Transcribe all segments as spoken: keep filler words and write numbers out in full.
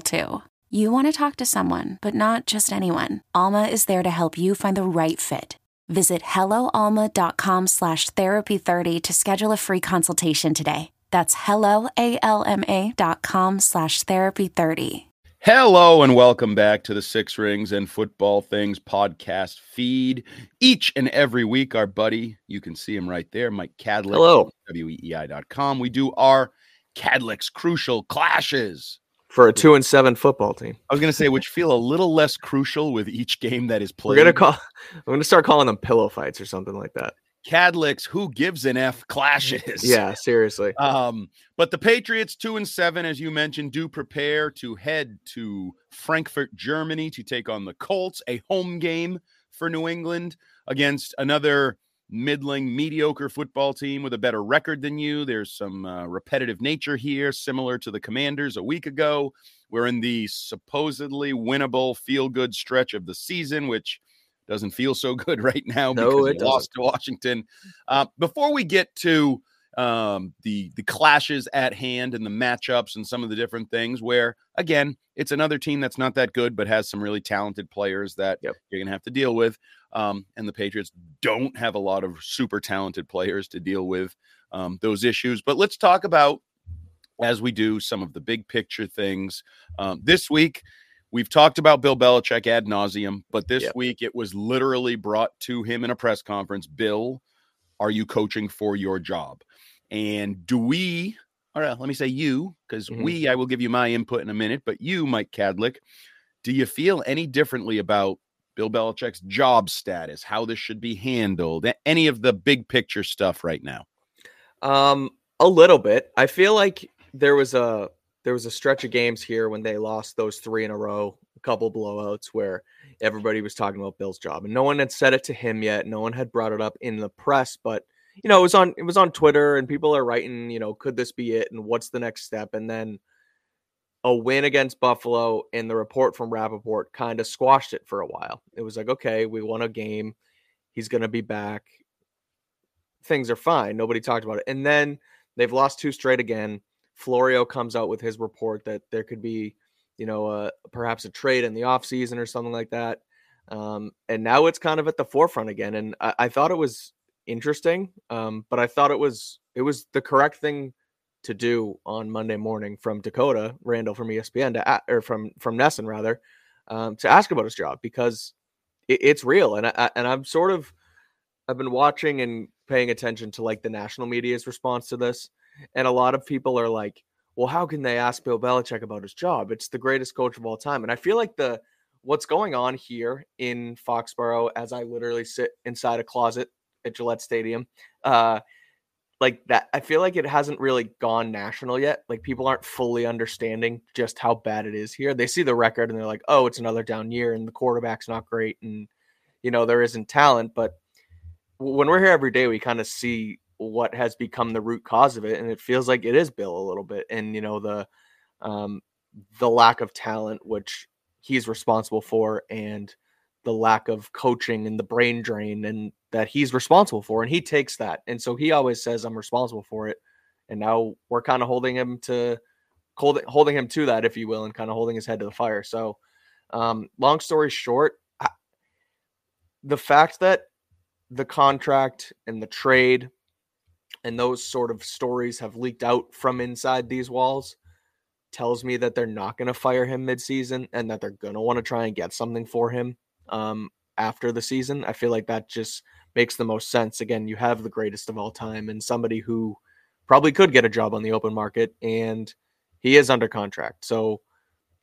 too. You want to talk to someone, but not just anyone. Alma is there to help you find the right fit. Visit HelloAlma.com slash therapy thirty to schedule a free consultation today. That's HelloAlma.com slash therapy thirty. Hello and welcome back to the Six Rings and Football Things podcast feed. Each and every week, our buddy, you can see him right there, Mike Kadlick. Hello. W E E I dot com. We do our Kadlick's Crucial Clashes. For a two and seven football team, I was going to say, which feel a little less crucial with each game that is played. We're going to call. I'm going to start calling them pillow fights or something like that. Kadlick's Who Gives an F Clashes. Yeah, seriously. Um, but the Patriots, two and seven, as you mentioned, do prepare to head to Frankfurt, Germany, to take on the Colts, a home game for New England against another middling, mediocre football team with a better record than you. There's some uh, repetitive nature here, similar to the Commanders a week ago. We're in the supposedly winnable feel-good stretch of the season, which doesn't feel so good right now because no, it we lost to Washington. Uh, before we get to um, the, the clashes at hand and the matchups and some of the different things where, again, it's another team that's not that good but has some really talented players that yep. you're going to have to deal with. Um, and the Patriots don't have a lot of super talented players to deal with um, those issues. But let's talk about, as we do, some of the big picture things. Um, this week, we've talked about Bill Belichick ad nauseum, but this yep. week it was literally brought to him in a press conference. Bill, are you coaching for your job? And do we, all right, let me say you, because mm-hmm. we, I will give you my input in a minute, but you, Mike Kadlick, do you feel any differently about Bill Belichick's job status, how this should be handled, any of the big picture stuff right now? Um, a little bit. I feel like there was a there was a stretch of games here when they lost those three in a row, a couple blowouts where everybody was talking about Bill's job, and no one had said it to him yet. No one had brought it up in the press, but you know, it was on it was on Twitter, and people are writing, you know, could this be it, and what's the next step, and then a win against Buffalo and the report from Rappaport kind of squashed it for a while. It was like, okay, we won a game. He's going to be back. Things are fine. Nobody talked about it. And then they've lost two straight again. Florio comes out with his report that there could be, you know, uh, perhaps a trade in the offseason or something like that. Um, and now it's kind of at the forefront again. And I, I thought it was interesting, um, but I thought it was, it was the correct thing to do on Monday morning from Dakota Randall from E S P N to, or from, from Nesson rather, um, to ask about his job because it, it's real. And I, and I'm sort of, I've been watching and paying attention to like the national media's response to this. And a lot of people are like, well, how can they ask Bill Belichick about his job? It's the greatest coach of all time. And I feel like the, what's going on here in Foxborough, as I literally sit inside a closet at Gillette Stadium, uh, like that, I feel like it hasn't really gone national yet. Like people aren't fully understanding just how bad it is here. They see the record and they're like, oh, it's another down year and the quarterback's not great. And, you know, there isn't talent, but when we're here every day, we kind of see what has become the root cause of it. And it feels like it is Bill a little bit. And, you know, the, um, the lack of talent, which he's responsible for, and the lack of coaching and the brain drain and that he's responsible for. And he takes that. And so he always says, I'm responsible for it. And now we're kind of holding him to holding, holding him to that, if you will, and kind of holding his head to the fire. So um, long story short, I, the fact that the contract and the trade and those sort of stories have leaked out from inside these walls tells me that they're not going to fire him midseason and that they're going to want to try and get something for him um, after the season. I feel like that just makes the most sense. Again, you have the greatest of all time and somebody who probably could get a job on the open market, and he is under contract. So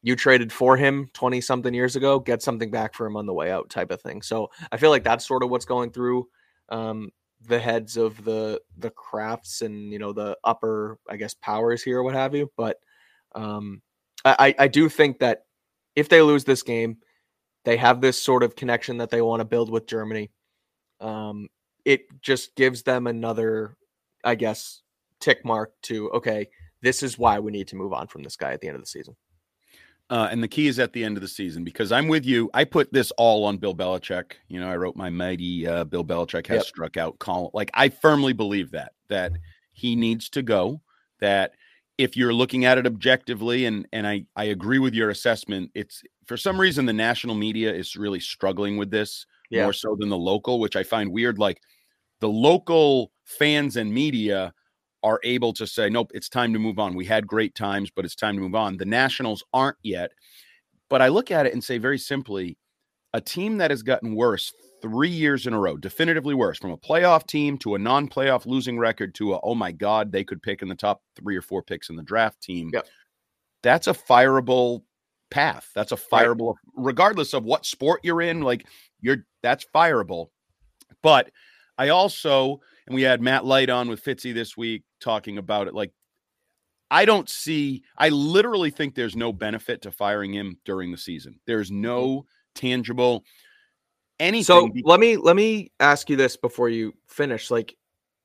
you traded for him twenty something years ago, get something back for him on the way out type of thing. So I feel like that's sort of what's going through um, the heads of the, the crafts and, you know, the upper, I guess, powers here or what have you. But um, I, I do think that if they lose this game, they have this sort of connection that they want to build with Germany. Um, it just gives them another, I guess, tick mark to, okay, this is why we need to move on from this guy at the end of the season. Uh, and the key is at the end of the season, because I'm with you. I put this all on Bill Belichick. You know, I wrote my mighty uh, Bill Belichick has yep. struck out column. Like, I firmly believe that, that he needs to go, that if you're looking at it objectively, and, and I, I agree with your assessment, it's for some reason, the national media is really struggling with this yeah. more so than the local, which I find weird. Like, the local fans and media are able to say, nope, it's time to move on. We had great times, but it's time to move on. The Nationals aren't yet. But I look at it and say very simply, a team that has gotten worse three years in a row, definitively worse, from a playoff team to a non-playoff losing record to a, oh my God, they could pick in the top three or four picks in the draft team. Yep. That's a fireable path. That's a fireable, right. regardless of what sport you're in, like you're that's fireable. But I also, and we had Matt Light on with Fitzy this week talking about it. Like, I don't see, I literally think there's no benefit to firing him during the season. There's no tangible anything. So be- let me, let me ask you this before you finish. Like,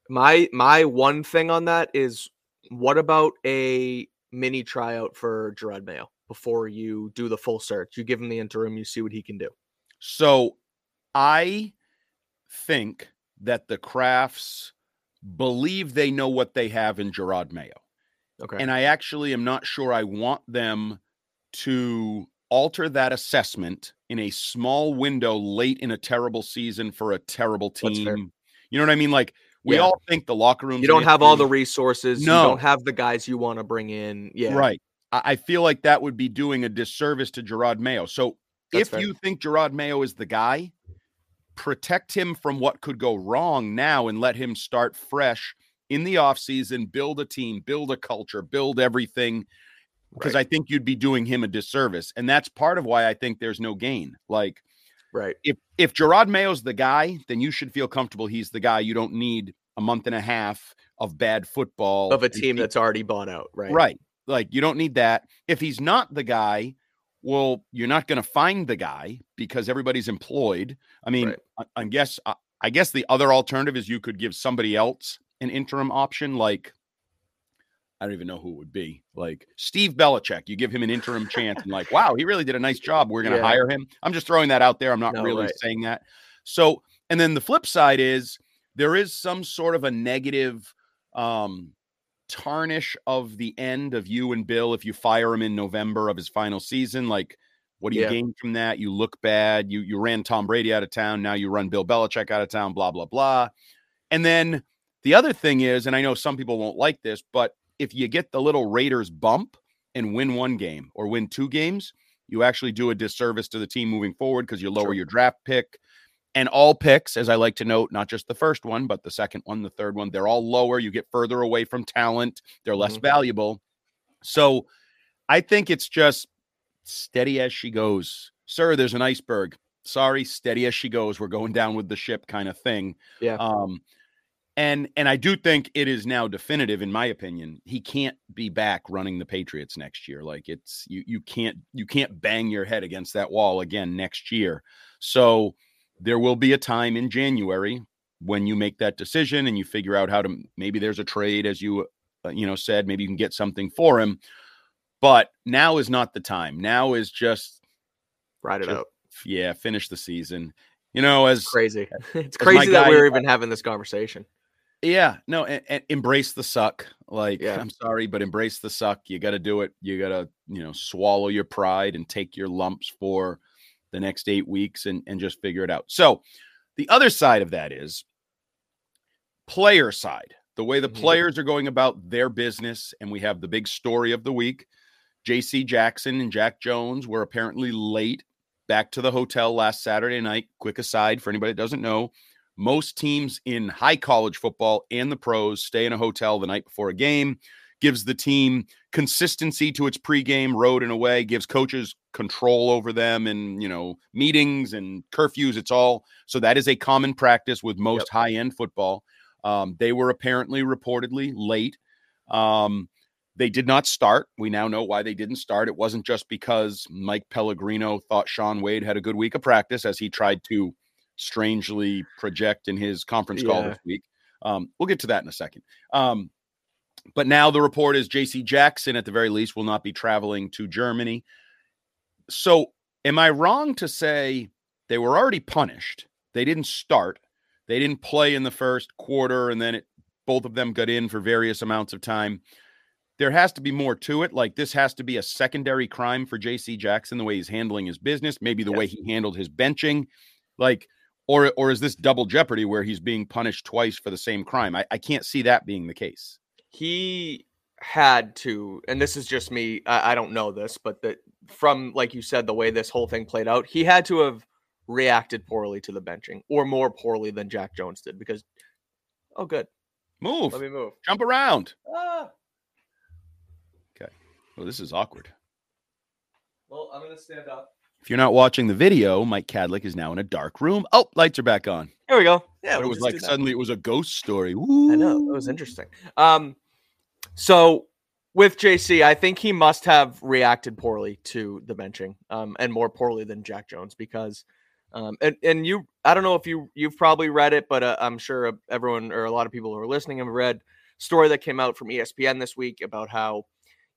my, my one thing on that is, what about a mini tryout for Jerod Mayo before you do the full search? You give him the interim, you see what he can do. So I think that the Crafts believe they know what they have in Jerod Mayo. Okay. And I actually am not sure I want them to alter that assessment in a small window late in a terrible season for a terrible team. You know what I mean? Like, we yeah. all think the locker room. You don't have all the resources. No. You don't have the guys you want to bring in. Yeah. Right. I feel like that would be doing a disservice to Jerod Mayo. So That's if fair. you think Jerod Mayo is the guy, protect him from what could go wrong now and let him start fresh in the offseason, build a team, build a culture, build everything. Because right. I think you'd be doing him a disservice. And that's part of why I think there's no gain. Like, right. if, if Jerod Mayo's the guy, then you should feel comfortable he's the guy. You don't need a month and a half of bad football. Of a team that's already bought out, right? Right. Like, you don't need that. If he's not the guy, well, you're not going to find the guy because everybody's employed. I mean, right. I, I guess I, I guess the other alternative is you could give somebody else an interim option. Like, I don't even know who it would be. Like Steve Belichick, you give him an interim chance and like, wow, he really did a nice job. We're going to yeah. hire him. I'm just throwing that out there. I'm not no, really right. saying that. So, and then the flip side is there is some sort of a negative um tarnish of the end of you and Bill if you fire him in November of his final season. Like, what do you yeah. gain from that? You look bad. You you ran Tom Brady out of town. Now you run Bill Belichick out of town, blah, blah, blah. And then the other thing is, and I know some people won't like this, but if you get the little Raiders bump and win one game or win two games, you actually do a disservice to the team moving forward because you lower sure. your draft pick. And all picks, as I like to note, not just the first one, but the second one, the third one, they're all lower. You get further away from talent. They're less mm-hmm. valuable. So I think it's just steady as she goes. Sir, there's an iceberg. Sorry, steady as she goes. We're going down with the ship kind of thing. Yeah. Um, and and I do think it is now definitive, in my opinion. He can't be back running the Patriots next year. Like, it's you you can't you can't bang your head against that wall again next year. So there will be a time in January when you make that decision and you figure out how to, maybe there's a trade, as you, uh, you know, said, maybe you can get something for him, but now is not the time. Now is just ride it out. Yeah. Finish the season. You know, as it's crazy. It's crazy that guy, we're even having this conversation. Yeah, no, and, and embrace the suck. Like, yeah. I'm sorry, but embrace the suck. You got to do it. You got to, you know, swallow your pride and take your lumps for the next eight weeks and, and just figure it out. So the other side of that is player side, the way the players are going about their business. And we have the big story of the week. J C Jackson and Jack Jones were apparently late back to the hotel last Saturday night. Quick aside for anybody that doesn't know. Most teams in high college football and the pros stay in a hotel the night before a game, gives the team consistency to its pregame, road and away, gives coaches control over them and, you know, meetings and curfews. It's all. So that is a common practice with most yep. high-end football. Um, they were apparently reportedly late. Um, they did not start. We now know why they didn't start. It wasn't just because Mike Pellegrino thought Sean Wade had a good week of practice as he tried to strangely project in his conference call yeah. this week. Um, we'll get to that in a second. Um, but now the report is J C Jackson, at the very least, will not be traveling to Germany. So am I wrong to say they were already punished? They didn't start. They didn't play in the first quarter, and then it, both of them got in for various amounts of time. There has to be more to it. Like, this has to be a secondary crime for J C Jackson, the way he's handling his business, maybe the yes. way he handled his benching. Like, Or or is this double jeopardy where he's being punished twice for the same crime? I, I can't see that being the case. He had to, and this is just me, I, I don't know this, but that from, like you said, the way this whole thing played out, he had to have reacted poorly to the benching, or more poorly than Jack Jones did, because, oh, good. Move. Let me move. Jump around. Ah. Okay. Well, this is awkward. Well, I'm going to stand up. If you're not watching the video, Mike Kadlick is now in a dark room. Oh, lights are back on. There we go. Yeah, we'll it was like suddenly it was a ghost story. Woo. I know. That was interesting. Um, so with J C, I think he must have reacted poorly to the benching, um, and more poorly than Jack Jones, because, um, and, and you, I don't know if you, you've probably read it, but uh, I'm sure everyone or a lot of people who are listening have read a story that came out from E S P N this week about how,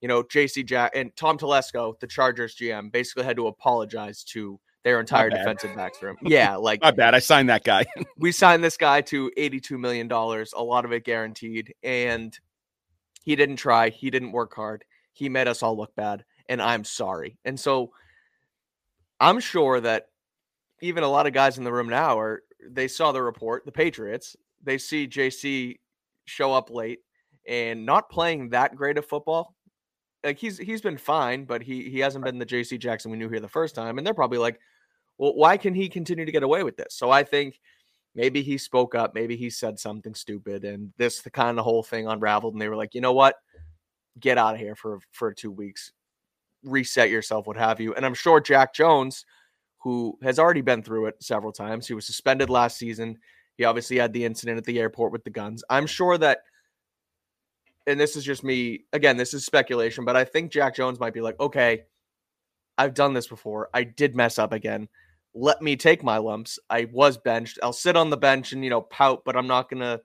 you know, J C Jack and Tom Telesco, the Chargers G M, basically had to apologize to their entire defensive backs room. Yeah, like, my bad. I signed that guy. We signed this guy to eighty-two million dollars, a lot of it guaranteed, and he didn't try. He didn't work hard. He made us all look bad, and I'm sorry. And so I'm sure that even a lot of guys in the room now are, they saw the report, the Patriots, they see J C show up late and not playing that great of football. Like, he's he's been fine, but he he hasn't been the J C Jackson we knew here the first time. And they're probably like, well, why can he continue to get away with this? So I think maybe he spoke up, maybe he said something stupid, and this the kind of whole thing unraveled. And they were like, you know what, get out of here for for two weeks, reset yourself, what have you. And I'm sure Jack Jones, who has already been through it several times, he was suspended last season. He obviously had the incident at the airport with the guns. I'm sure that. And this is just me, again, this is speculation, but I think Jack Jones might be like, okay, I've done this before. I did mess up again. Let me take my lumps. I was benched. I'll sit on the bench and, you know, pout, but I'm not going to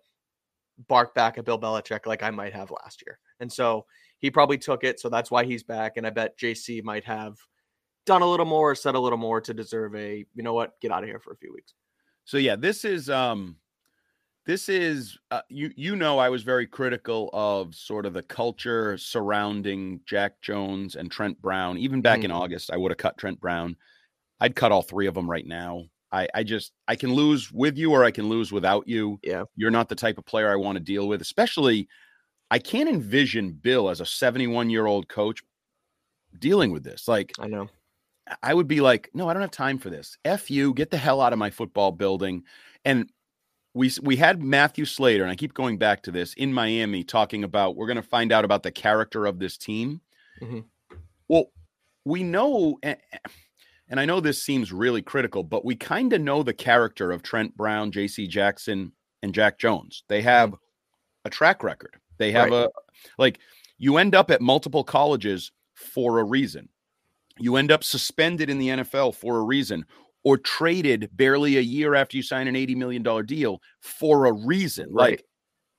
bark back at Bill Belichick like I might have last year. And so he probably took it. So that's why he's back. And I bet J C might have done a little more, said a little more to deserve a, you know what, get out of here for a few weeks. So, yeah, this is, um, This is, uh, you you know, I was very critical of sort of the culture surrounding Jack Jones and Trent Brown. Even back mm-hmm. in August, I would have cut Trent Brown. I'd cut all three of them right now. I, I just, I can lose with you or I can lose without you. Yeah. You're not the type of player I want to deal with, especially I can't envision Bill as a seventy-one-year-old coach dealing with this. Like, I know. I would be like, no, I don't have time for this. F you, get the hell out of my football building. And We we had Matthew Slater, and I keep going back to this, in Miami talking about we're going to find out about the character of this team. Mm-hmm. Well, we know, and, and I know this seems really critical, but we kind of know the character of Trent Brown, J C Jackson, and Jack Jones. They have a track record. They have right. a – like, you end up at multiple colleges for a reason. You end up suspended in the N F L for a reason, or traded barely a year after you sign an eighty million dollars deal for a reason. Right. Like,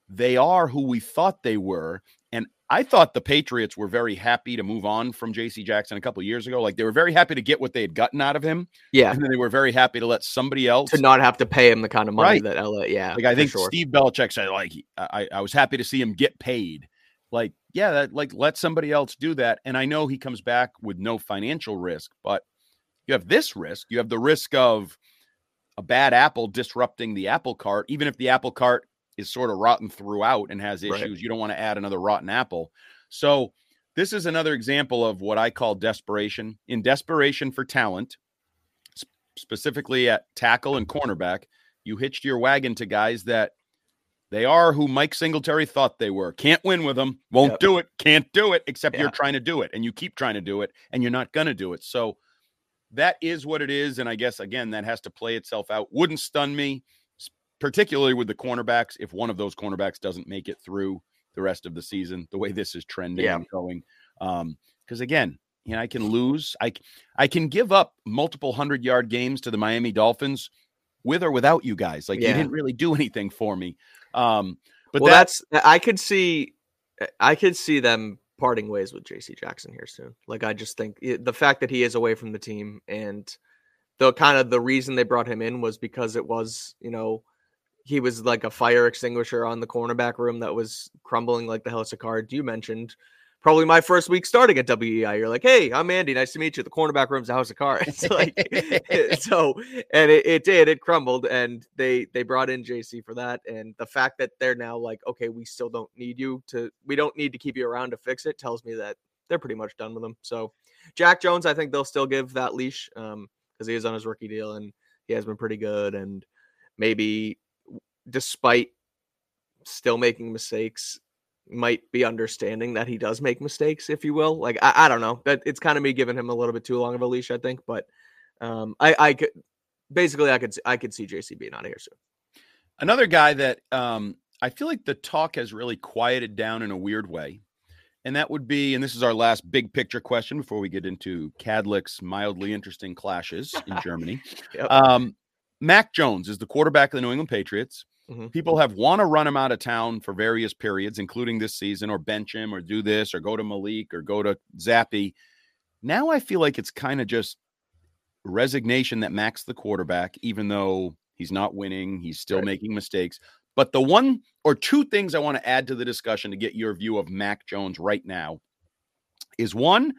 they are who we thought they were. And I thought the Patriots were very happy to move on from J C Jackson a couple of years ago. Like, they were very happy to get what they had gotten out of him. Yeah. And then they were very happy to let somebody else. To not have to pay him the kind of money right. that L A, yeah. Like, I think sure. Steve Belichick said, like, I, I was happy to see him get paid. Like, yeah, that, like, let somebody else do that. And I know he comes back with no financial risk, but you have this risk. You have the risk of a bad apple disrupting the apple cart, even if the apple cart is sort of rotten throughout and has issues. Right. You don't want to add another rotten apple. So this is another example of what I call desperation. In desperation for talent, sp- specifically at tackle and cornerback, you hitched your wagon to guys that they are who Mike Singletary thought they were. Can't win with them. Won't yep. do it. Can't do it, except yeah. you're trying to do it, and you keep trying to do it, and you're not going to do it. So that is what it is. And I guess, again, that has to play itself out. Wouldn't stun me, particularly with the cornerbacks, if one of those cornerbacks doesn't make it through the rest of the season, the way this is trending yeah. and going. Um, because again, you know, I can lose. I, I can give up multiple hundred yard games to the Miami Dolphins with or without you guys. Like yeah. you didn't really do anything for me. Um, but well, that's, that's, I could see, I could see them parting ways with J C Jackson here soon. Like, I just think the fact that he is away from the team, and the kind of the reason they brought him in was because it was, you know, he was like a fire extinguisher on the cornerback room that was crumbling like the house of cards. You mentioned probably my first week starting at W E I. You're like, "Hey, I'm Andy. Nice to meet you." The cornerback room's the house of cards. Like, so, and it, it did, it crumbled, and they, they brought in J C for that. And the fact that they're now like, okay, we still don't need you to, we don't need to keep you around to fix it, tells me that they're pretty much done with him. So Jack Jones, I think they'll still give that leash. Um, cause he is on his rookie deal and he has been pretty good. And maybe, despite still making mistakes, might be understanding that he does make mistakes, if you will. Like, I, I don't know, that it's kind of me giving him a little bit too long of a leash, I think, but um, I, I could basically, I could, I could see J C being out of here soon. Another guy that um, I feel like the talk has really quieted down in a weird way. And that would be, and this is our last big picture question before we get into Kadlick's mildly interesting clashes in Germany. Yep. Um, Mac Jones is the quarterback of the New England Patriots. Mm-hmm. People have want to run him out of town for various periods, including this season, or bench him, or do this, or go to Malik, or go to Zappy. Now I feel like it's kind of just resignation that Mac's the quarterback, even though he's not winning, he's still right. making mistakes. But the one or two things I want to add to the discussion to get your view of Mac Jones right now is, one,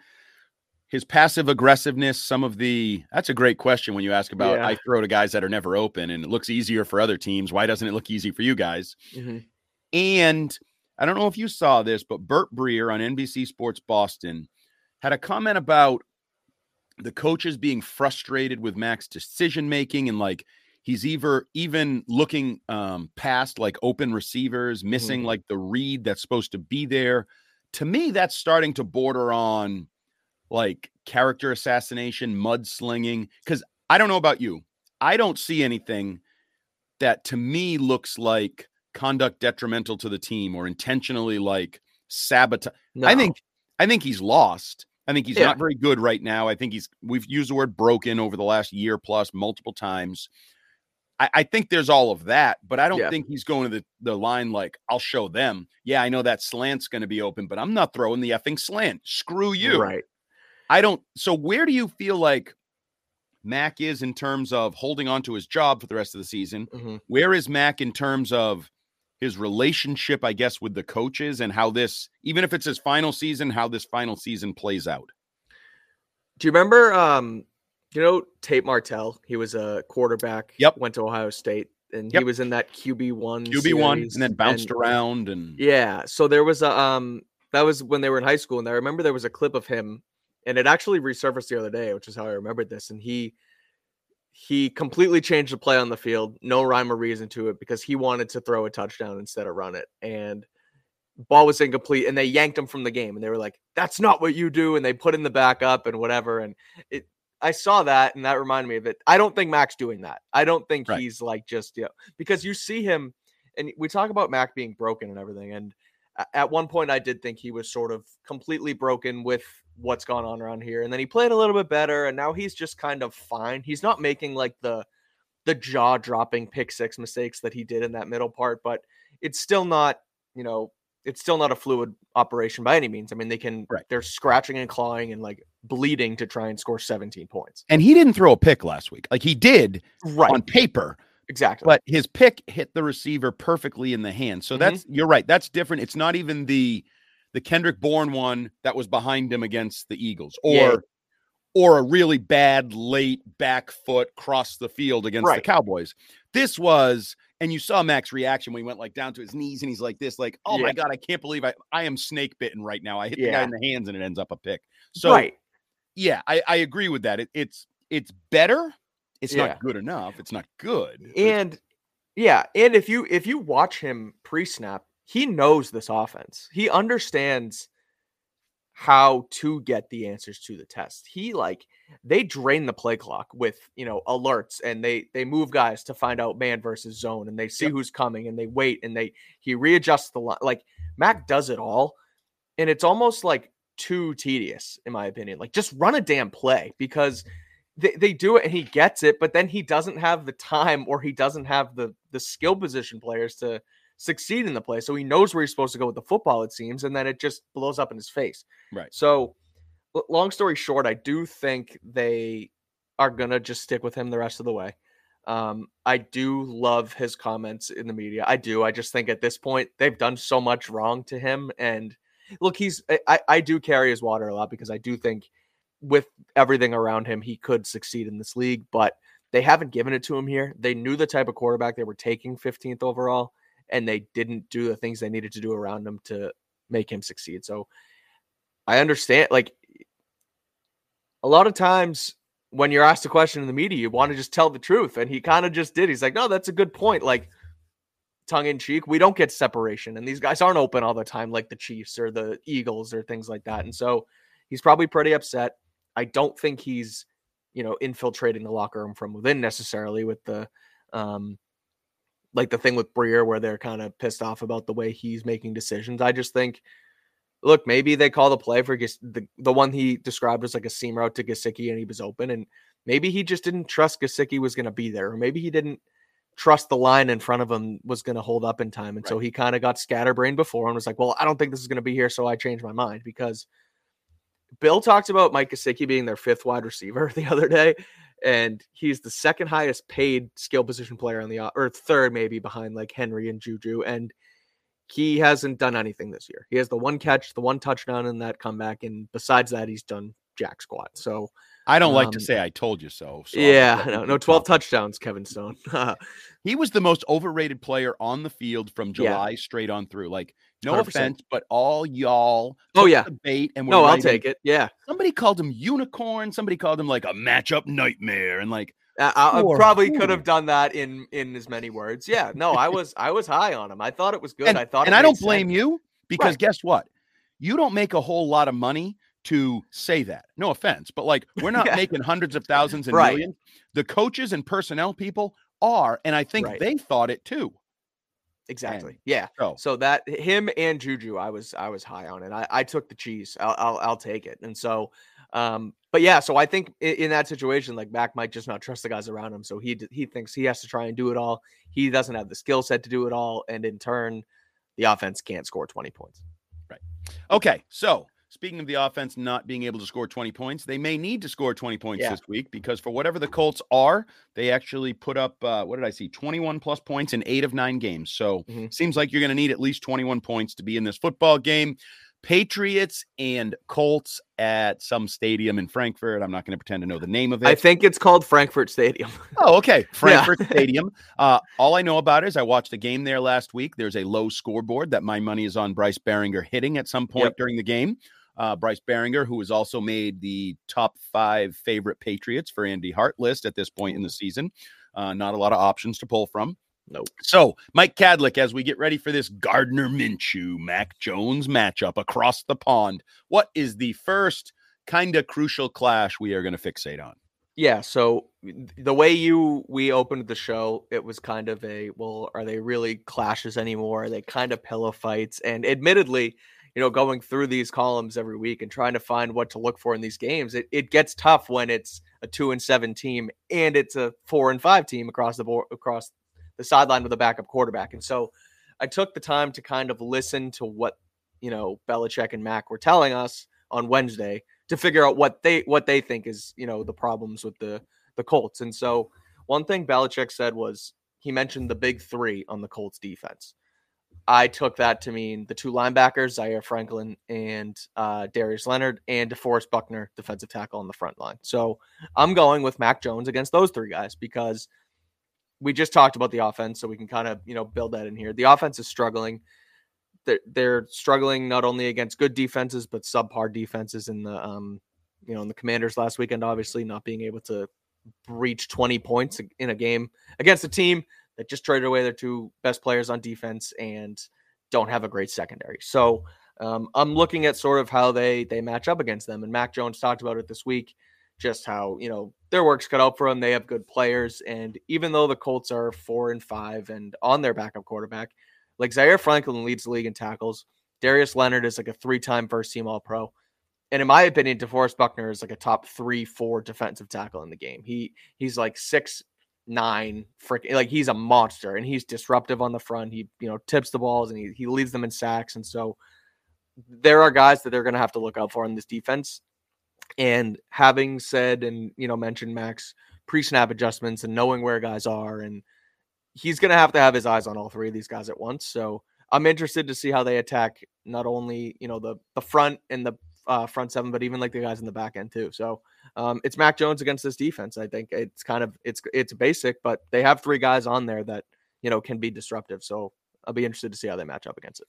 his passive aggressiveness, some of the, that's a great question when you ask about, yeah. I throw to guys that are never open and it looks easier for other teams. Why doesn't it look easy for you guys? Mm-hmm. And I don't know if you saw this, but Bert Breer on N B C Sports Boston had a comment about the coaches being frustrated with Mac's decision-making, and like, he's either even looking um, past like open receivers, missing mm-hmm. like the read that's supposed to be there. To me, that's starting to border on like character assassination, mudslinging. Because I don't know about you, I don't see anything that to me looks like conduct detrimental to the team or intentionally like sabotage. No. I think I think he's lost. I think he's yeah. not very good right now. I think he's, we've used the word broken over the last year plus multiple times. I, I think there's all of that, but I don't yeah. think he's going to the, the line like, I'll show them. Yeah, I know that slant's going to be open, but I'm not throwing the effing slant. Screw you. Right. I don't. So where do you feel like Mac is in terms of holding on to his job for the rest of the season? Mm-hmm. Where is Mac in terms of his relationship, I guess, with the coaches, and how this, even if it's his final season, how this final season plays out? Do you remember, um, you know, Tate Martell? He was a quarterback. Yep. Went to Ohio State, and yep. he was in that Q B one. Q B one, and then bounced and, around. And yeah, so there was a um, that was when they were in high school, and I remember there was a clip of him. And it actually resurfaced the other day, which is how I remembered this. And he he completely changed the play on the field. No rhyme or reason to it, because he wanted to throw a touchdown instead of run it. And ball was incomplete, and they yanked him from the game. And they were like, that's not what you do. And they put in the backup and whatever. And it, I saw that, and that reminded me of it. I don't think Mac's doing that. I don't think right. he's like just, you know, because you see him, and we talk about Mac being broken and everything. And at one point, I did think he was sort of completely broken with what's gone on around here. And then he played a little bit better, and now he's just kind of fine. He's not making like the the jaw-dropping pick six mistakes that he did in that middle part, but it's still not, you know, it's still not a fluid operation by any means. I mean, they can, right. they're scratching and clawing and like bleeding to try and score seventeen points. And he didn't throw a pick last week. Like he did right. on paper. Exactly. But his pick hit the receiver perfectly in the hand. So mm-hmm. that's, you're right. That's different. It's not even the, the Kendrick Bourne one that was behind him against the Eagles or, yeah. or a really bad late back foot cross the field against right. the Cowboys. This was, and you saw Mac's reaction when he went like down to his knees and he's like this, like, oh yeah. my God, I can't believe I, I am snake bitten right now. I hit yeah. the guy in the hands and it ends up a pick. So right. yeah, I, I agree with that. It, it's, it's better. It's yeah. not good enough. It's not good. And yeah. And if you, if you watch him pre-snap, he knows this offense. He understands how to get the answers to the test. He like, they drain the play clock with, you know, alerts and they, they move guys to find out man versus zone and they see yep. who's coming and they wait and they, he readjusts the line. Like Mac does it all. And it's almost like too tedious in my opinion. Like just run a damn play because they, they do it and he gets it, but then he doesn't have the time or he doesn't have the, the skill position players to succeed in the play. So he knows where he's supposed to go with the football, it seems. And then it just blows up in his face. Right. So long story short, I do think they are going to just stick with him the rest of the way. Um, I do love his comments in the media. I do. I just think at this point, they've done so much wrong to him. And look, he's, I, I do carry his water a lot because I do think with everything around him, he could succeed in this league, but they haven't given it to him here. They knew the type of quarterback they were taking fifteenth overall. And they didn't do the things they needed to do around him to make him succeed. So I understand, like a lot of times when you're asked a question in the media, you want to just tell the truth. And he kind of just did. He's like, no, that's a good point. Like tongue in cheek, we don't get separation. And these guys aren't open all the time, like the Chiefs or the Eagles or things like that. And so he's probably pretty upset. I don't think he's, you know, infiltrating the locker room from within necessarily with the, um, like the thing with Breer where they're kind of pissed off about the way he's making decisions. I just think, look, maybe they call the play for Gis- the, the one he described as like a seam route to Gesicki and he was open. And maybe he just didn't trust Gesicki was going to be there. Or maybe he didn't trust the line in front of him was going to hold up in time. And right. so he kind of got scatterbrained before and was like, well, I don't think this is going to be here. So I changed my mind because Bill talked about Mike Gesicki being their fifth wide receiver the other day. And he's the second highest paid skill position player on the, or third maybe behind like Henry and Juju. And he hasn't done anything this year. He has the one catch, the one touchdown in that comeback. And besides that, he's done jack squat. So I don't um, like to say I told you so. so yeah, no, no twelve touchdowns, Kevin Stone. He was the most overrated player on the field from July yeah. straight on through. Like no one hundred percent offense, but all y'all. Oh yeah. The bait and no, writing. I'll take it. Yeah. Somebody called him unicorn. Somebody called him like a matchup nightmare. And like, I, I, I probably could have done that in, in as many words. Yeah, no, I was, I was high on him. I thought it was good. And, I thought, and I don't blame sense. you because right. guess what? You don't make a whole lot of money to say that. No offense, but like, we're not yeah. making hundreds of thousands and right. millions. The coaches and personnel people are, and I think right. they thought it too. Exactly. And yeah. So. so that him and Juju, I was, I was high on it. I, I took the cheese. I'll, I'll, I'll take it. And so, um, but yeah, so I think in, in that situation, like Mac might just not trust the guys around him. So he, he thinks he has to try and do it all. He doesn't have the skill set to do it all. And in turn, the offense can't score twenty points. Right. Okay. So speaking of the offense not being able to score twenty points, they may need to score twenty points yeah. this week because for whatever the Colts are, they actually put up, uh, what did I see, twenty-one plus points in eight of nine games. So mm-hmm. seems like you're going to need at least twenty-one points to be in this football game. Patriots and Colts at some stadium in Frankfurt. I'm not going to pretend to know the name of it. I think it's called Frankfurt Stadium. Oh, okay. Frankfurt yeah. Stadium. Uh, all I know about is I watched a game there last week. There's a low scoreboard that my money is on Bryce Baringer hitting at some point yep. during the game. Uh, Bryce Baringer, who has also made the top five favorite Patriots for Andy Hart list at this point in the season. Uh, not a lot of options to pull from. Nope. So Mike Kadlick, as we get ready for this Gardner Minshew, Mac Jones matchup across the pond, what is the first kind of crucial clash we are going to fixate on? Yeah. So the way you, we opened the show, it was kind of a, well, are they really clashes anymore? Are they kind of pillow fights? And admittedly, you know, going through these columns every week and trying to find what to look for in these games, it, it gets tough when it's a two and seven team and it's a four and five team across the board, across the sideline with a backup quarterback. And so I took the time to kind of listen to what, you know, Belichick and Mac were telling us on Wednesday to figure out what they what they think is, you know, the problems with the the Colts. And so one thing Belichick said was he mentioned the big three on the Colts defense. I took that to mean the two linebackers, Zaire Franklin and uh, Darius Leonard, and DeForest Buckner, defensive tackle on the front line. So I'm going with Mac Jones against those three guys because we just talked about the offense, so we can kind of, you know, build that in here. The offense is struggling. They're, they're struggling not only against good defenses, but subpar defenses in the, um, you know, in the Commanders last weekend, obviously not being able to breach twenty points in a game against a team that just traded away their two best players on defense and don't have a great secondary. So um, I'm looking at sort of how they they match up against them. And Mac Jones talked about it this week, just how, you know, their work's cut out for them. They have good players. And even though the Colts are four and five and on their backup quarterback, like Zaire Franklin leads the league in tackles. Darius Leonard is like a three-time first-team All-Pro. And in my opinion, DeForest Buckner is like a top three, four defensive tackle in the game. He He's like six, nine freaking, like he's a monster and he's disruptive on the front. He, you know, tips the balls and he, he leads them in sacks. And so there are guys that they're going to have to look out for in this defense. And having said, and, you know, mentioned Mac's pre-snap adjustments and knowing where guys are, and he's going to have to have his eyes on all three of these guys at once. So I'm interested to see how they attack not only, you know, the, the front and the uh, front seven, but even like the guys in the back end too. So um, it's Mac Jones against this defense. I think it's kind of, it's, it's basic, but they have three guys on there that, you know, can be disruptive. So I'll be interested to see how they match up against it.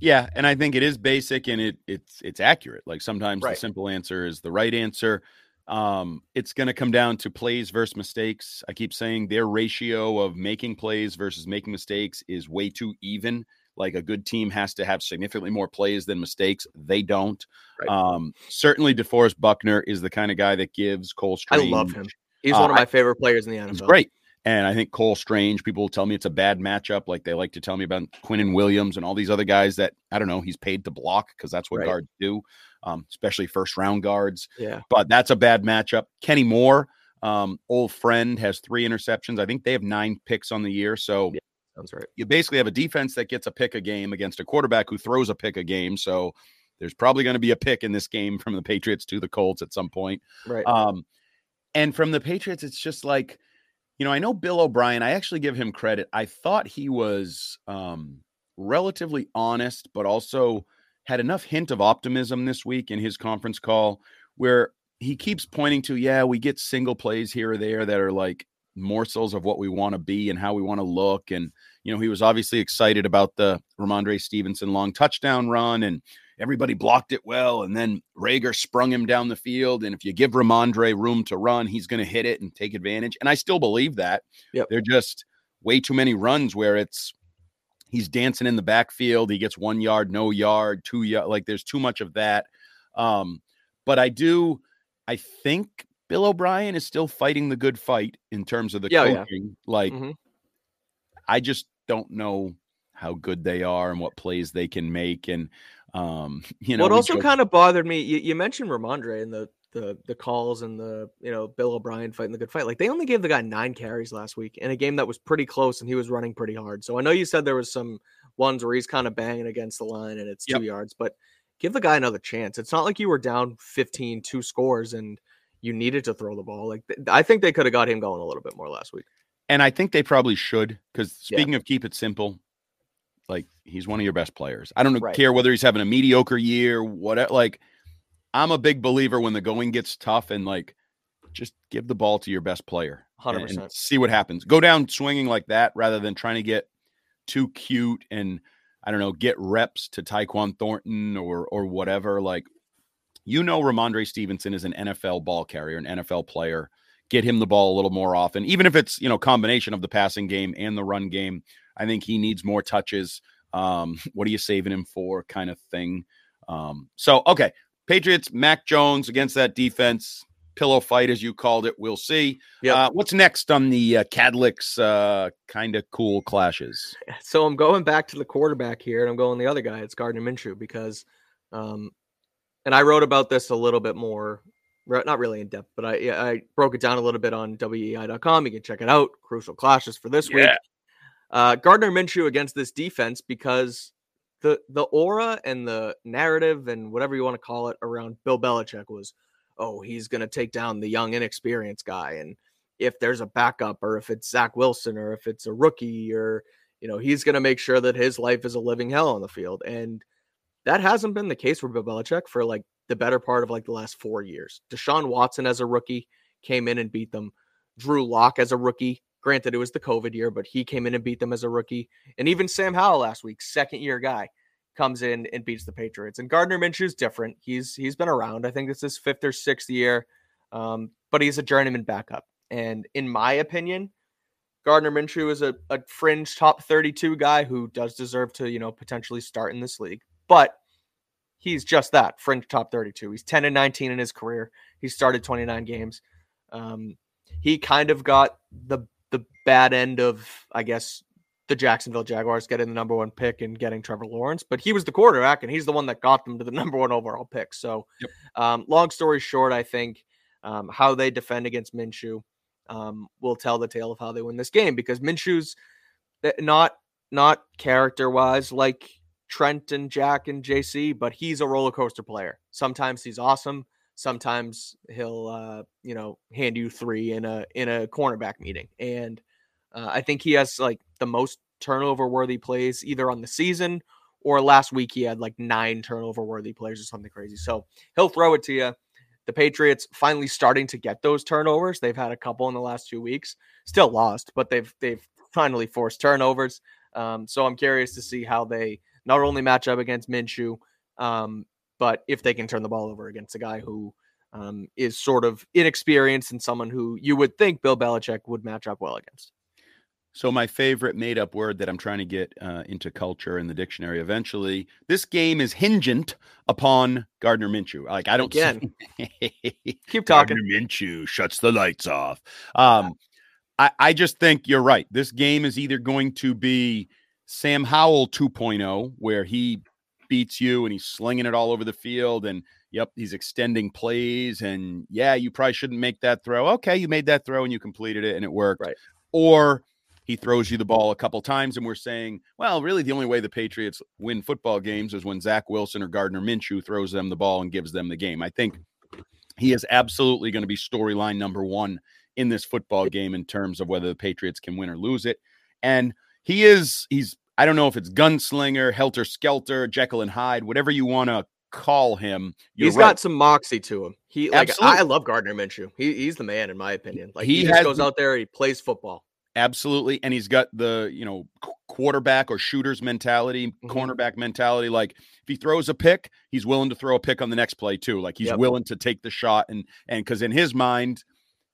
Yeah. And I think it is basic and it it's, it's accurate. Like sometimes right. The simple answer is the right answer. Um, it's going to come down to plays versus mistakes. I keep saying their ratio of making plays versus making mistakes is way too even. Like a good team has to have significantly more plays than mistakes. They don't. Right. Um, certainly DeForest Buckner is the kind of guy that gives Cole Strange. I love him. He's uh, one of my favorite players in the N F L. He's great. And I think Cole Strange, people tell me it's a bad matchup. Like they like to tell me about Quinnen Williams and all these other guys that, I don't know, he's paid to block because that's what right. guards do, um, especially first round guards. Yeah. But that's a bad matchup. Kenny Moore, um, old friend, has three interceptions. I think they have nine picks on the year. So yeah. Sounds right. You basically have a defense that gets a pick a game against a quarterback who throws a pick a game. So there's probably going to be a pick in this game from the Patriots to the Colts at some point. Right. Um, and from the Patriots, it's just like, you know, I know Bill O'Brien, I actually give him credit. I thought he was um, relatively honest, but also had enough hint of optimism this week in his conference call where he keeps pointing to, yeah, we get single plays here or there that are like morsels of what we want to be and how we want to look. And, you know, he was obviously excited about the Ramondre Stevenson long touchdown run and everybody blocked it well. And then Rager sprung him down the field. And if you give Ramondre room to run, he's going to hit it and take advantage. And I still believe that. Yep. They're just way too many runs where it's, he's dancing in the backfield. He gets one yard, no yard, two yard. Like there's too much of that. Um, but I do, I think Bill O'Brien is still fighting the good fight in terms of the yeah, coaching. Yeah. Like, mm-hmm. I just don't know how good they are and what plays they can make. And, um, you know, what also joke- kind of bothered me, you, you mentioned Ramondre and the, the, the calls and the, you know, Bill O'Brien fighting the good fight. Like they only gave the guy nine carries last week in a game that was pretty close and he was running pretty hard. So I know you said there was some ones where he's kind of banging against the line and it's yep. two yards, but give the guy another chance. It's not like you were down fifteen, two scores and you needed to throw the ball. Like th- I think they could have got him going a little bit more last week. And I think they probably should, because speaking yeah. of keep it simple, like he's one of your best players. I don't right. care whether he's having a mediocre year, whatever. Like I'm a big believer when the going gets tough and like, just give the ball to your best player one hundred percent. And see what happens. Go down swinging like that rather than trying to get too cute and I don't know, get reps to Tyquan Thornton or, or whatever. Like, you know, Ramondre Stevenson is an N F L ball carrier, an N F L player. Get him the ball a little more often, even if it's, you know, combination of the passing game and the run game. I think he needs more touches. Um, what are you saving him for kind of thing? Um, so, okay. Patriots, Mac Jones against that defense. Pillow fight, as you called it. We'll see. Yep. Uh, what's next on the uh, Kadlick's uh, kind of cool clashes? So I'm going back to the quarterback here, and I'm going the other guy. It's Gardner Minshew because um, – and I wrote about this a little bit more, not really in depth, but I I broke it down a little bit on W E I dot com. You can check it out. Crucial clashes for this yeah. week. Uh, Gardner Minshew against this defense, because the the aura and the narrative and whatever you want to call it around Bill Belichick was, oh, he's going to take down the young, inexperienced guy. And if there's a backup, or if it's Zach Wilson, or if it's a rookie, or, you know, he's going to make sure that his life is a living hell on the field. And that hasn't been the case for Bill Belichick for like the better part of like the last four years. Deshaun Watson as a rookie came in and beat them. Drew Lock as a rookie. Granted, it was the COVID year, but he came in and beat them as a rookie. And even Sam Howell last week, second year guy, comes in and beats the Patriots. And Gardner Minshew's different. He's he's been around. I think it's his fifth or sixth year, um, but he's a journeyman backup. And in my opinion, Gardner Minshew is a, a fringe top thirty-two guy who does deserve to, you know, potentially start in this league. But he's just that, fringe top thirty-two. He's ten and nineteen in his career. He started twenty-nine games. Um, he kind of got the the bad end of, I guess, the Jacksonville Jaguars getting the number one pick and getting Trevor Lawrence, but he was the quarterback and he's the one that got them to the number one overall pick. So yep. um, long story short, I think um, how they defend against Minshew um, will tell the tale of how they win this game, because Minshew's not, not character wise, like Trent and Jack and J C, but he's a roller coaster player. Sometimes he's awesome. Sometimes he'll, uh, you know, hand you three in a, in a cornerback meeting. And Uh, I think he has like the most turnover worthy plays either on the season, or last week he had like nine turnover worthy plays or something crazy. So he'll throw it to you. The Patriots finally starting to get those turnovers. They've had a couple in the last two weeks, still lost, but they've, they've finally forced turnovers. Um, so I'm curious to see how they not only match up against Minshew, um, but if they can turn the ball over against a guy who um, is sort of inexperienced and someone who you would think Bill Belichick would match up well against. So my favorite made-up word that I'm trying to get uh, into culture in the dictionary eventually, this game is hingent upon Gardner Minshew. Like, I don't Again. See... Keep talking. Gardner Minshew shuts the lights off. Um, I, I just think you're right. This game is either going to be Sam Howell two point oh, where he beats you and he's slinging it all over the field and, yep, he's extending plays and, yeah, you probably shouldn't make that throw. Okay, you made that throw and you completed it and it worked. Right. Or... he throws you the ball a couple times, and we're saying, well, really the only way the Patriots win football games is when Zach Wilson or Gardner Minshew throws them the ball and gives them the game. I think he is absolutely going to be storyline number one in this football game in terms of whether the Patriots can win or lose it. And he is, he's, I don't know if it's gunslinger, helter skelter, Jekyll and Hyde, whatever you want to call him. He's right. Got some moxie to him. He, like, absolutely. I love Gardner Minshew. He, he's the man, in my opinion. Like, he, he just has, goes out there, he plays football. Absolutely. And he's got the, you know, quarterback or shooter's mentality, mm-hmm. cornerback mentality. Like, if he throws a pick, he's willing to throw a pick on the next play too. Like, he's yep. willing to take the shot. And, and cause in his mind,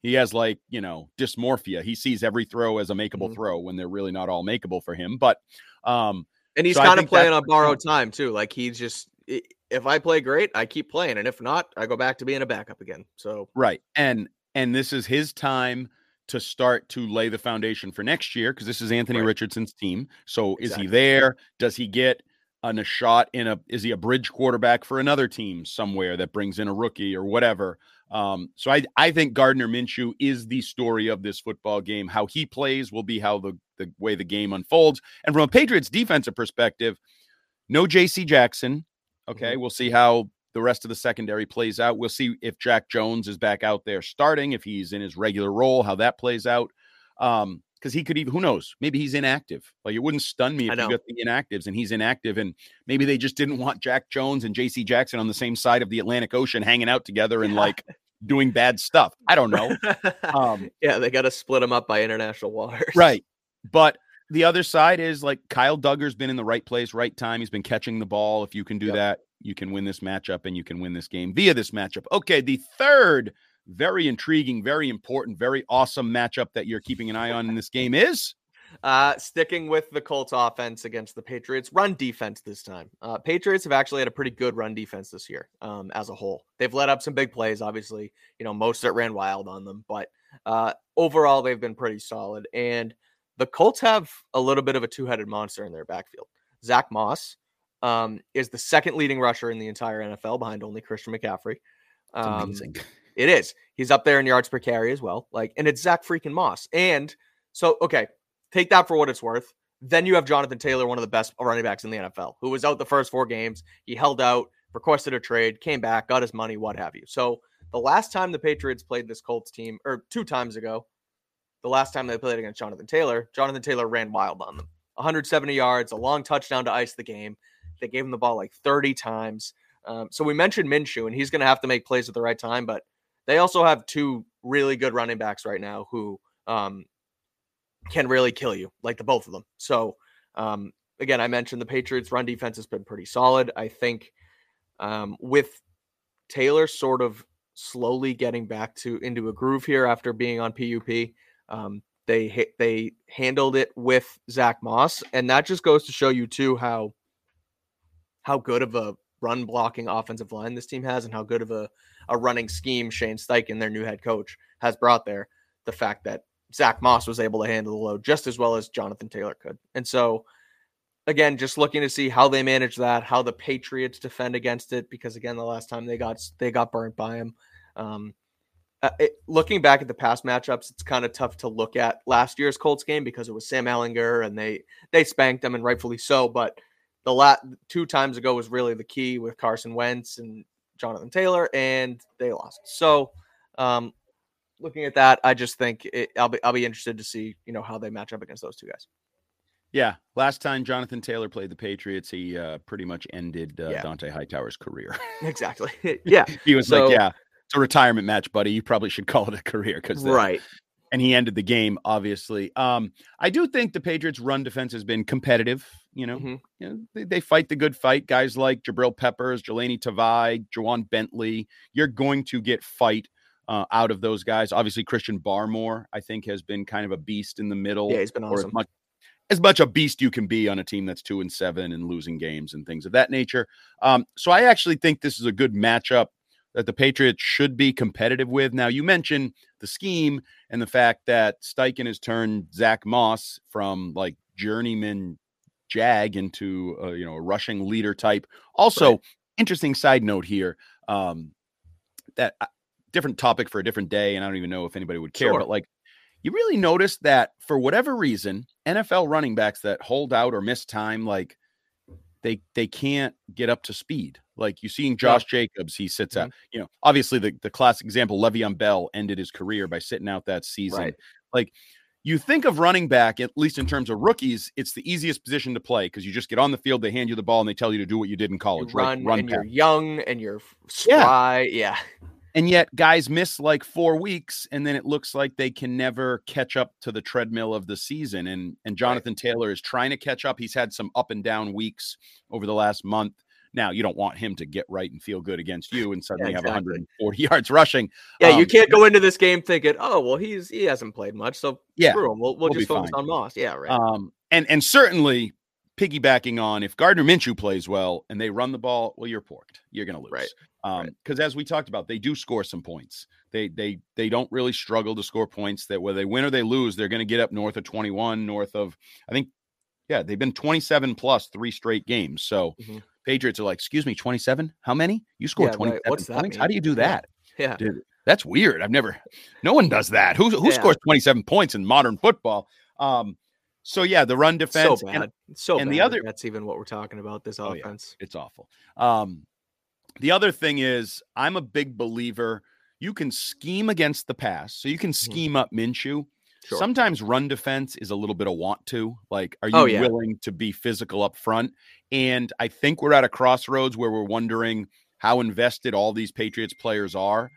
he has like, you know, dysmorphia. He sees every throw as a makeable mm-hmm. throw when they're really not all makeable for him. But, um, and he's so kind of playing on borrowed time too. Like, he's just, if I play great, I keep playing. And if not, I go back to being a backup again. So, right. And, and this is his time to start to lay the foundation for next year, because this is Anthony right. Richardson's team. So exactly. Is he there? Does he get an, a shot in a, is he a bridge quarterback for another team somewhere that brings in a rookie or whatever? Um, so I, I think Gardner Minshew is the story of this football game. How he plays will be how the, the way the game unfolds. And from a Patriots defensive perspective, no J C Jackson. Okay. Mm-hmm. We'll see how the rest of the secondary plays out. We'll see if Jack Jones is back out there starting, if he's in his regular role, how that plays out. Um, because he could even, who knows, maybe he's inactive. Like, it wouldn't stun me if you got the inactives and he's inactive, and maybe they just didn't want Jack Jones and J C Jackson on the same side of the Atlantic Ocean hanging out together and yeah. like doing bad stuff. I don't know. Um, yeah, they got to split them up by international waters. Right. But the other side is like Kyle Duggar's been in the right place, right time. He's been catching the ball. If you can do yep. that, you can win this matchup, and you can win this game via this matchup. Okay, the third very intriguing, very important, very awesome matchup that you're keeping an eye on in this game is? Uh, sticking with the Colts offense against the Patriots run defense this time. Uh, Patriots have actually had a pretty good run defense this year um, as a whole. They've let up some big plays, obviously. You know, most that ran wild on them, but uh, overall they've been pretty solid. And the Colts have a little bit of a two-headed monster in their backfield. Zach Moss, Um, is the second leading rusher in the entire N F L behind only Christian McCaffrey. Um, amazing. It is. He's up there in yards per carry as well. Like, and it's Zach freaking Moss. And so, okay, take that for what it's worth. Then you have Jonathan Taylor, one of the best running backs in the N F L, who was out the first four games. He held out, requested a trade, came back, got his money, what have you. So the last time the Patriots played this Colts team, or two times ago, the last time they played against Jonathan Taylor, Jonathan Taylor ran wild on them. one hundred seventy yards, a long touchdown to ice the game. They gave him the ball like thirty times. Um, so we mentioned Minshew, and he's going to have to make plays at the right time, but they also have two really good running backs right now who um, can really kill you, like the both of them. So, um, again, I mentioned the Patriots' run defense has been pretty solid. I think um, with Taylor sort of slowly getting back to into a groove here after being on P U P, um, they they handled it with Zach Moss, and that just goes to show you, too, how how good of a run-blocking offensive line this team has and how good of a, a running scheme Shane Steichen, their new head coach, has brought there. The fact that Zach Moss was able to handle the load just as well as Jonathan Taylor could. And so, again, just looking to see how they manage that, how the Patriots defend against it, because, again, the last time they got they got burnt by him. Um, uh, it, looking back at the past matchups, it's kind of tough to look at last year's Colts game because it was Sam Ehlinger, and they they spanked them, and rightfully so, but the lot two times ago was really the key with Carson Wentz and Jonathan Taylor, and they lost. So um, looking at that, I just think it, I'll be I'll be interested to see, you know, how they match up against those two guys. Yeah, last time Jonathan Taylor played the Patriots, he uh, pretty much ended uh, yeah. Dante Hightower's career. Exactly. Yeah, he was so, like, yeah, it's a retirement match, buddy. You probably should call it a career because right. And he ended the game, obviously. Um, I do think the Patriots' run defense has been competitive. You know, mm-hmm. you know they, they fight the good fight. Guys like Jabril Peppers, Jelani Tavai, Juwan Bentley, you're going to get fight uh, out of those guys. Obviously, Christian Barmore, I think, has been kind of a beast in the middle. Yeah, he's been awesome. As much, as much a beast you can be on a team that's two and seven and losing games and things of that nature. Um, so I actually think this is a good matchup that the Patriots should be competitive with. Now, you mentioned the scheme and the fact that Steichen has turned Zach Moss from like journeyman jag into uh, you know, a rushing leader type. Also, right. Interesting side note here, um, that uh, different topic for a different day, and I don't even know if anybody would care, sure. But like, you really notice that for whatever reason, N F L running backs that hold out or miss time, like they they can't get up to speed. Like you're seeing Josh yeah. Jacobs, he sits mm-hmm. out. You know, obviously the, the classic example, Le'Veon Bell ended his career by sitting out that season. Right. Like you think of running back, at least in terms of rookies, it's the easiest position to play because you just get on the field, they hand you the ball, and they tell you to do what you did in college. You run, right? Run and pass. You're young, and you're spry. Yeah. yeah. And yet guys miss like four weeks, and then it looks like they can never catch up to the treadmill of the season. And, and Jonathan right. Taylor is trying to catch up. He's had some up and down weeks over the last month. Now, you don't want him to get right and feel good against you and suddenly yeah, exactly. have one hundred forty yards rushing. Yeah, um, you can't go into this game thinking, oh, well, he's he hasn't played much, so yeah, screw him. We'll, we'll, we'll just focus fine. on Moss. Yeah, right. Um, and, and certainly piggybacking on, if Gardner Minshew plays well and they run the ball, well, you're porked. You're going to lose. Right. Um, because right. as we talked about, they do score some points. They they they don't really struggle to score points. That whether they win or they lose, they're going to get up north of twenty-one, north of, I think, yeah, they've been twenty-seven plus three straight games. So, mm-hmm. Patriots are like, excuse me, twenty-seven? How many? You scored yeah, twenty-seven right. What's that points? Mean? How do you do that? Yeah. Dude, that's weird. I've never, no one does that. Who who yeah. scores twenty-seven points in modern football? Um, so yeah, the run defense. So bad. And, so and bad the other, that that's even what we're talking about, this oh, offense. Yeah, it's awful. Um, the other thing is, I'm a big believer, you can scheme against the pass. So you can scheme mm-hmm. up Minshew. Sure. Sometimes run defense is a little bit of want to, like, are you oh, yeah. willing to be physical up front? And I think we're at a crossroads where we're wondering how invested all these Patriots players are.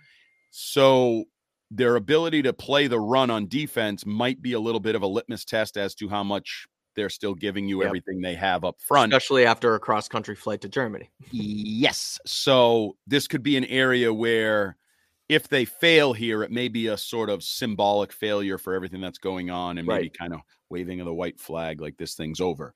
So their ability to play the run on defense might be a little bit of a litmus test as to how much they're still giving you yep. everything they have up front. Especially after a cross-country flight to Germany. Yes. So this could be an area where, if they fail here, it may be a sort of symbolic failure for everything that's going on and maybe right. kind of waving of the white flag like this thing's over.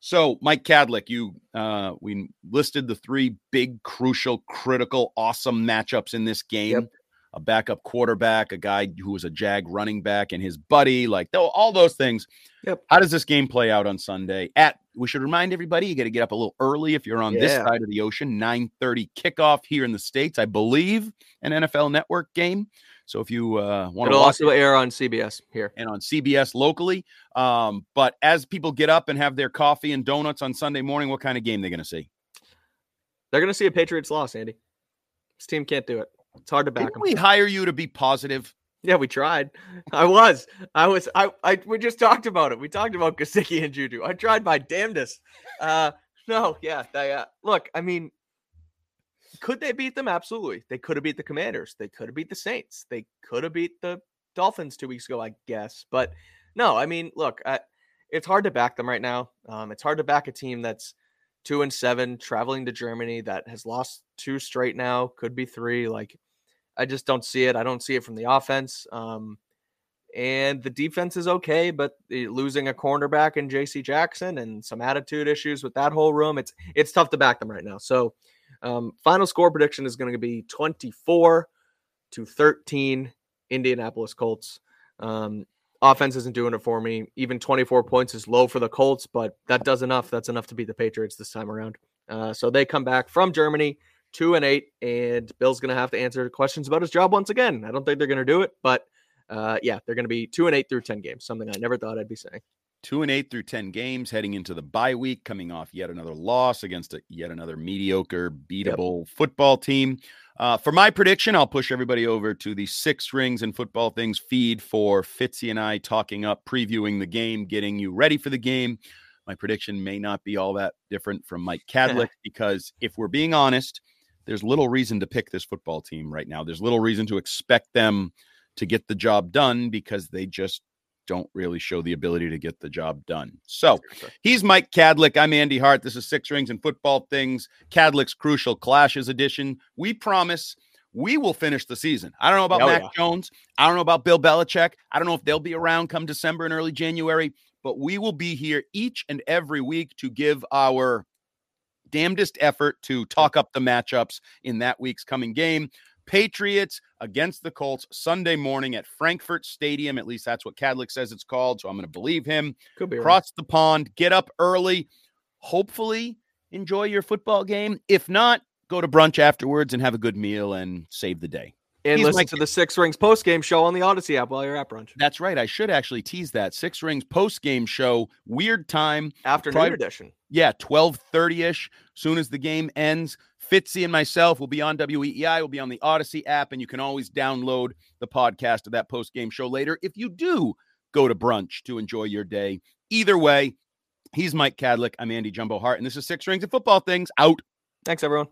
So, Mike Kadlick, you uh, we listed the three big, crucial, critical, awesome matchups in this game. Yep. A backup quarterback, a guy who was a Jag running back and his buddy, like all those things. Yep. How does this game play out on Sunday at we should remind everybody, you got to get up a little early if you're on yeah. this side of the ocean. nine thirty kickoff here in the States, I believe, an N F L Network game. So if you uh, want to It'll also air on C B S here. And on C B S locally. Um, but as people get up and have their coffee and donuts on Sunday morning, what kind of game are they going to see? They're going to see a Patriots loss, Andy. This team can't do it. It's hard to back Didn't them. We hire you to be positive. Yeah, we tried. I was. I was. I, I. We just talked about it. We talked about Gesicki and Juju. I tried my damnedest. Uh, no, yeah. They, uh, look, I mean, could they beat them? Absolutely. They could have beat the Commanders. They could have beat the Saints. They could have beat the Dolphins two weeks ago, I guess. But no, I mean, look, I, it's hard to back them right now. Um, it's hard to back a team that's two and seven, traveling to Germany, that has lost two straight now, could be three. Like, I just don't see it. I don't see it from the offense. Um, and the defense is okay, but losing a cornerback in J C Jackson and some attitude issues with that whole room, it's it's tough to back them right now. So, Um, final score prediction is going to be twenty-four to thirteen Indianapolis Colts. Um, offense isn't doing it for me. Even twenty-four points is low for the Colts, but that does enough. That's enough to beat the Patriots this time around. Uh, so they come back from Germany two and eight, and Bill's going to have to answer questions about his job once again. I don't think they're going to do it, but uh, yeah, they're going to be two and eight through ten games. Something I never thought I'd be saying. Two and eight through ten games, heading into the bye week, coming off yet another loss against a, yet another mediocre, beatable yep. football team. Uh, for my prediction, I'll push everybody over to the Six Rings and Football Things feed for Fitzy and I talking up, previewing the game, getting you ready for the game. My prediction may not be all that different from Mike Kadlick because if we're being honest, there's little reason to pick this football team right now. There's little reason to expect them to get the job done because they just don't really show the ability to get the job done. So he's Mike Kadlick. I'm Andy Hart. This is Six Rings and Football Things, Kadlick's Crucial Clashes edition. We promise we will finish the season. I don't know about oh, Mac yeah. Jones. I don't know about Bill Belichick. I don't know if they'll be around come December and early January, but we will be here each and every week to give our damnedest effort to talk up the matchups in that week's coming game. Patriots against the Colts Sunday morning at Frankfurt Stadium. At least that's what Kadlick says it's called, so I'm going to believe him. Could be. Cross the pond, get up early, hopefully enjoy your football game. If not, go to brunch afterwards and have a good meal and save the day. And He's listen like, to the Six Rings post-game show on the Odyssey app while you're at brunch. That's right. I should actually tease that. Six Rings post-game show, weird time. Afternoon probably, edition. Yeah, twelve thirty-ish, soon as the game ends. Fitzy and myself will be on W E E I, will be on the Odyssey app, and you can always download the podcast of that post-game show later if you do go to brunch to enjoy your day. Either way, he's Mike Kadlick. I'm Andy Jumbo Hart, and this is Six Rings and Football Things. Out. Thanks, everyone.